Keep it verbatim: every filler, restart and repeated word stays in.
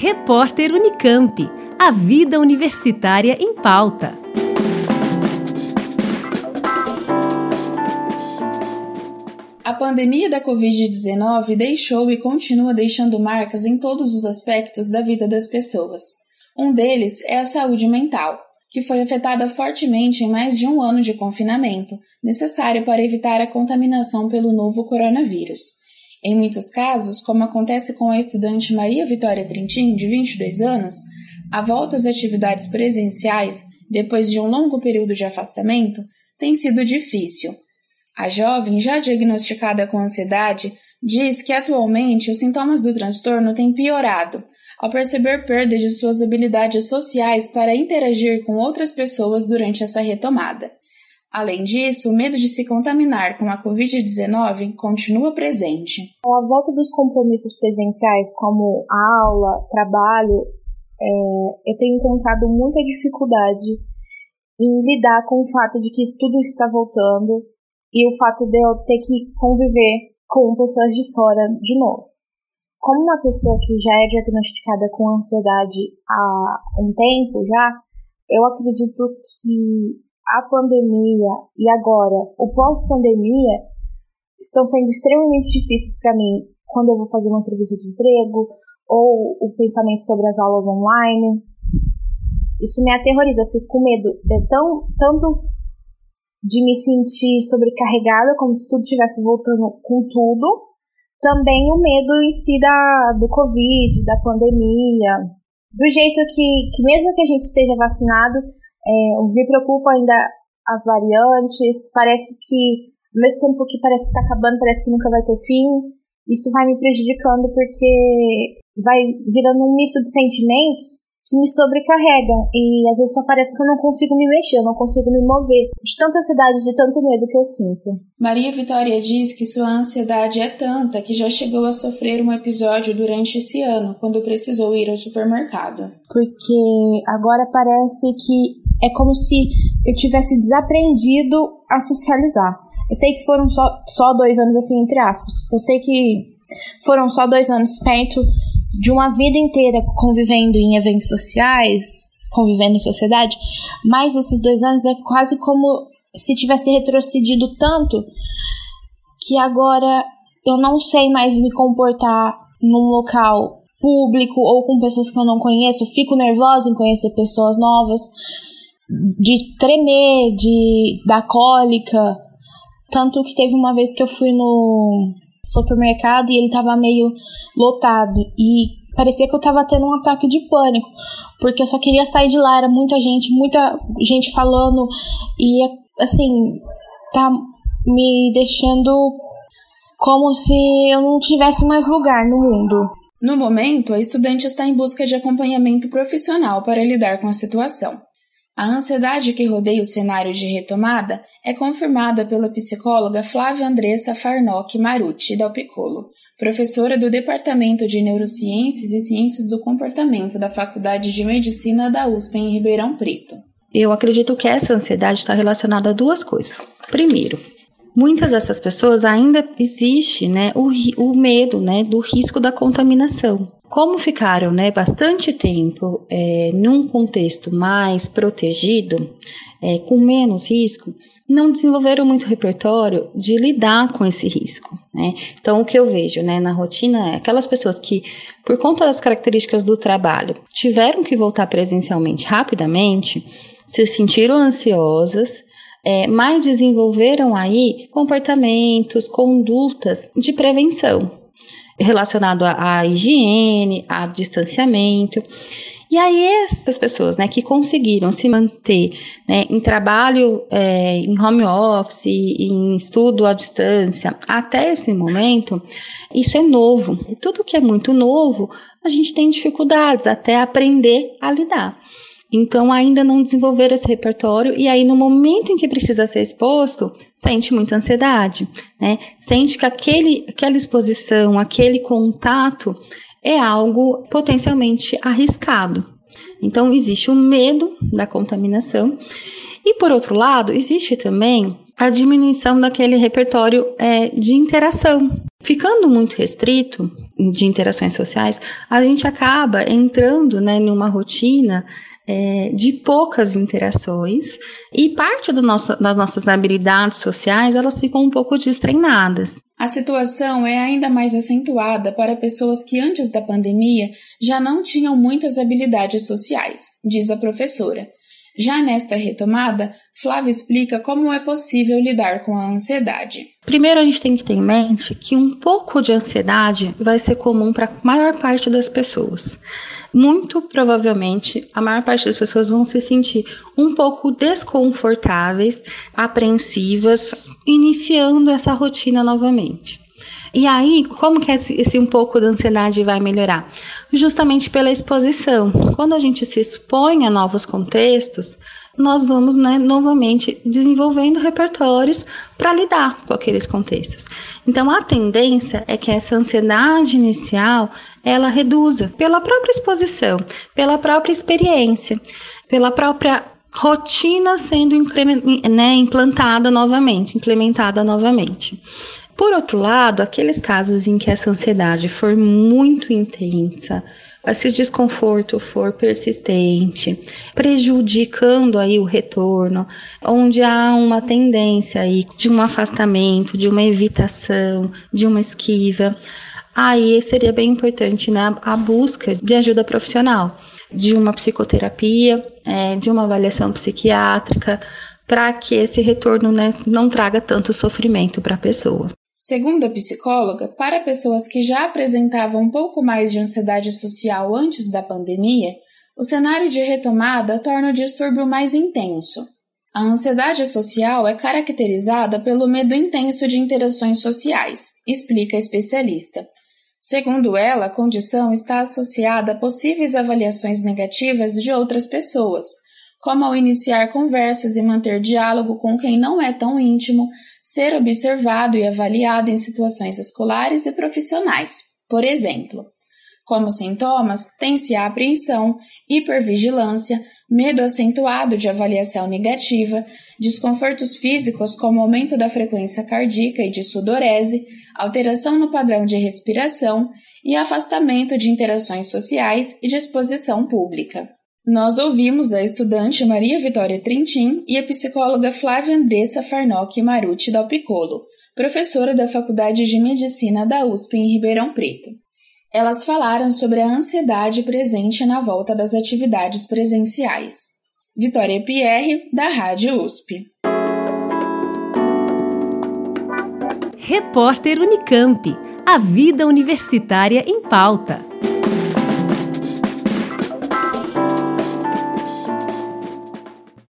Repórter Unicamp, a vida universitária em pauta. A pandemia da covid dezenove deixou e continua deixando marcas em todos os aspectos da vida das pessoas. Um deles é a saúde mental, que foi afetada fortemente em mais de um ano de confinamento, necessário para evitar a contaminação pelo novo coronavírus. Em muitos casos, como acontece com a estudante Maria Vitória Trintim, de vinte e dois anos, a volta às atividades presenciais, depois de um longo período de afastamento, tem sido difícil. A jovem, já diagnosticada com ansiedade, diz que atualmente os sintomas do transtorno têm piorado, ao perceber perda de suas habilidades sociais para interagir com outras pessoas durante essa retomada. Além disso, o medo de se contaminar com a covid dezenove continua presente. A volta dos compromissos presenciais, como aula, trabalho, é, eu tenho encontrado muita dificuldade em lidar com o fato de que tudo está voltando e o fato de eu ter que conviver com pessoas de fora de novo. Como uma pessoa que já é diagnosticada com ansiedade há um tempo já, eu acredito que a pandemia e agora o pós-pandemia estão sendo extremamente difíceis para mim quando eu vou fazer uma entrevista de emprego ou o pensamento sobre as aulas online. Isso me aterroriza, eu fico com medo é tão, tanto de me sentir sobrecarregada, como se tudo estivesse voltando com tudo, também o medo em si da, do Covid, da pandemia, do jeito que, que mesmo que a gente esteja vacinado, É, me preocupa ainda as variantes, parece que, ao mesmo tempo que parece que está acabando, parece que nunca vai ter fim, isso vai me prejudicando porque vai virando um misto de sentimentos que me sobrecarregam e às vezes só parece que eu não consigo me mexer, eu não consigo me mover, de tanta ansiedade, de tanto medo que eu sinto. Maria Vitória diz que sua ansiedade é tanta que já chegou a sofrer um episódio durante esse ano, quando precisou ir ao supermercado. Porque agora parece que é como se eu tivesse desaprendido a socializar. Eu sei que foram só, só dois anos, assim, entre aspas, eu sei que foram só dois anos perto de uma vida inteira convivendo em eventos sociais, convivendo em sociedade, mas esses dois anos é quase como se tivesse retrocedido tanto que agora eu não sei mais me comportar num local público ou com pessoas que eu não conheço, eu fico nervosa em conhecer pessoas novas, de tremer, de dar cólica, tanto que teve uma vez que eu fui no supermercado e ele tava meio lotado e parecia que eu tava tendo um ataque de pânico porque eu só queria sair de lá, era muita gente muita gente falando e assim tá me deixando como se eu não tivesse mais lugar no mundo. No momento, a estudante está em busca de acompanhamento profissional para lidar com a situação. A ansiedade que rodeia o cenário de retomada é confirmada pela psicóloga Flávia Andressa Farnocchi Maruti Dalpicolo, professora do Departamento de Neurociências e Ciências do Comportamento da Faculdade de Medicina da U S P em Ribeirão Preto. Eu acredito que essa ansiedade está relacionada a duas coisas. Primeiro, muitas dessas pessoas ainda existe, né, o, o medo, né, do risco da contaminação. Como ficaram, né, bastante tempo é, num contexto mais protegido, é, com menos risco, não desenvolveram muito repertório de lidar com esse risco, né? Então, o que eu vejo, né, na rotina é aquelas pessoas que, por conta das características do trabalho, tiveram que voltar presencialmente rapidamente, se sentiram ansiosas, É, mas desenvolveram aí comportamentos, condutas de prevenção relacionado à higiene, a distanciamento. E aí essas pessoas, né, que conseguiram se manter, né, em trabalho, é, em home office, em estudo à distância, até esse momento, isso é novo. E tudo que é muito novo, a gente tem dificuldades até aprender a lidar. Então, ainda não desenvolveram esse repertório e aí no momento em que precisa ser exposto, sente muita ansiedade, né? Sente que aquele, aquela exposição, aquele contato é algo potencialmente arriscado. Então, existe o medo da contaminação E, por outro lado, existe também a diminuição daquele repertório é, de interação. Ficando muito restrito de interações sociais, a gente acaba entrando, né, numa rotina é, de poucas interações, e parte do nosso, das nossas habilidades sociais, elas ficam um pouco destreinadas. A situação é ainda mais acentuada para pessoas que antes da pandemia já não tinham muitas habilidades sociais, diz a professora. Já nesta retomada, Flávia explica como é possível lidar com a ansiedade. Primeiro, a gente tem que ter em mente que um pouco de ansiedade vai ser comum para a maior parte das pessoas. Muito provavelmente, a maior parte das pessoas vão se sentir um pouco desconfortáveis, apreensivas, iniciando essa rotina novamente. E aí, como que esse, esse um pouco da ansiedade vai melhorar? Justamente pela exposição. Quando a gente se expõe a novos contextos, nós vamos, né, novamente desenvolvendo repertórios para lidar com aqueles contextos. Então, a tendência é que essa ansiedade inicial, ela reduza pela própria exposição, pela própria experiência, pela própria rotina sendo né, implantada novamente, implementada novamente. Por outro lado, aqueles casos em que essa ansiedade for muito intensa, esse desconforto for persistente, prejudicando aí o retorno, onde há uma tendência aí de um afastamento, de uma evitação, de uma esquiva, aí seria bem importante, né, a busca de ajuda profissional, de uma psicoterapia, é, de uma avaliação psiquiátrica, para que esse retorno, né, não traga tanto sofrimento para a pessoa. Segundo a psicóloga, para pessoas que já apresentavam um pouco mais de ansiedade social antes da pandemia, o cenário de retomada torna o distúrbio mais intenso. A ansiedade social é caracterizada pelo medo intenso de interações sociais, explica a especialista. Segundo ela, a condição está associada a possíveis avaliações negativas de outras pessoas, como ao iniciar conversas e manter diálogo com quem não é tão íntimo, ser observado e avaliado em situações escolares e profissionais, por exemplo. Como sintomas, tem-se a apreensão, hipervigilância, medo acentuado de avaliação negativa, desconfortos físicos como aumento da frequência cardíaca e de sudorese, alteração no padrão de respiração e afastamento de interações sociais e de exposição pública. Nós ouvimos a estudante Maria Vitória Trintim e a psicóloga Flávia Andressa Farnocchi Maruti Dalpicolo, professora da Faculdade de Medicina da U S P em Ribeirão Preto. Elas falaram sobre a ansiedade presente na volta das atividades presenciais. Vitória Pierre, da Rádio U S P. Repórter Unicamp. A vida universitária em pauta.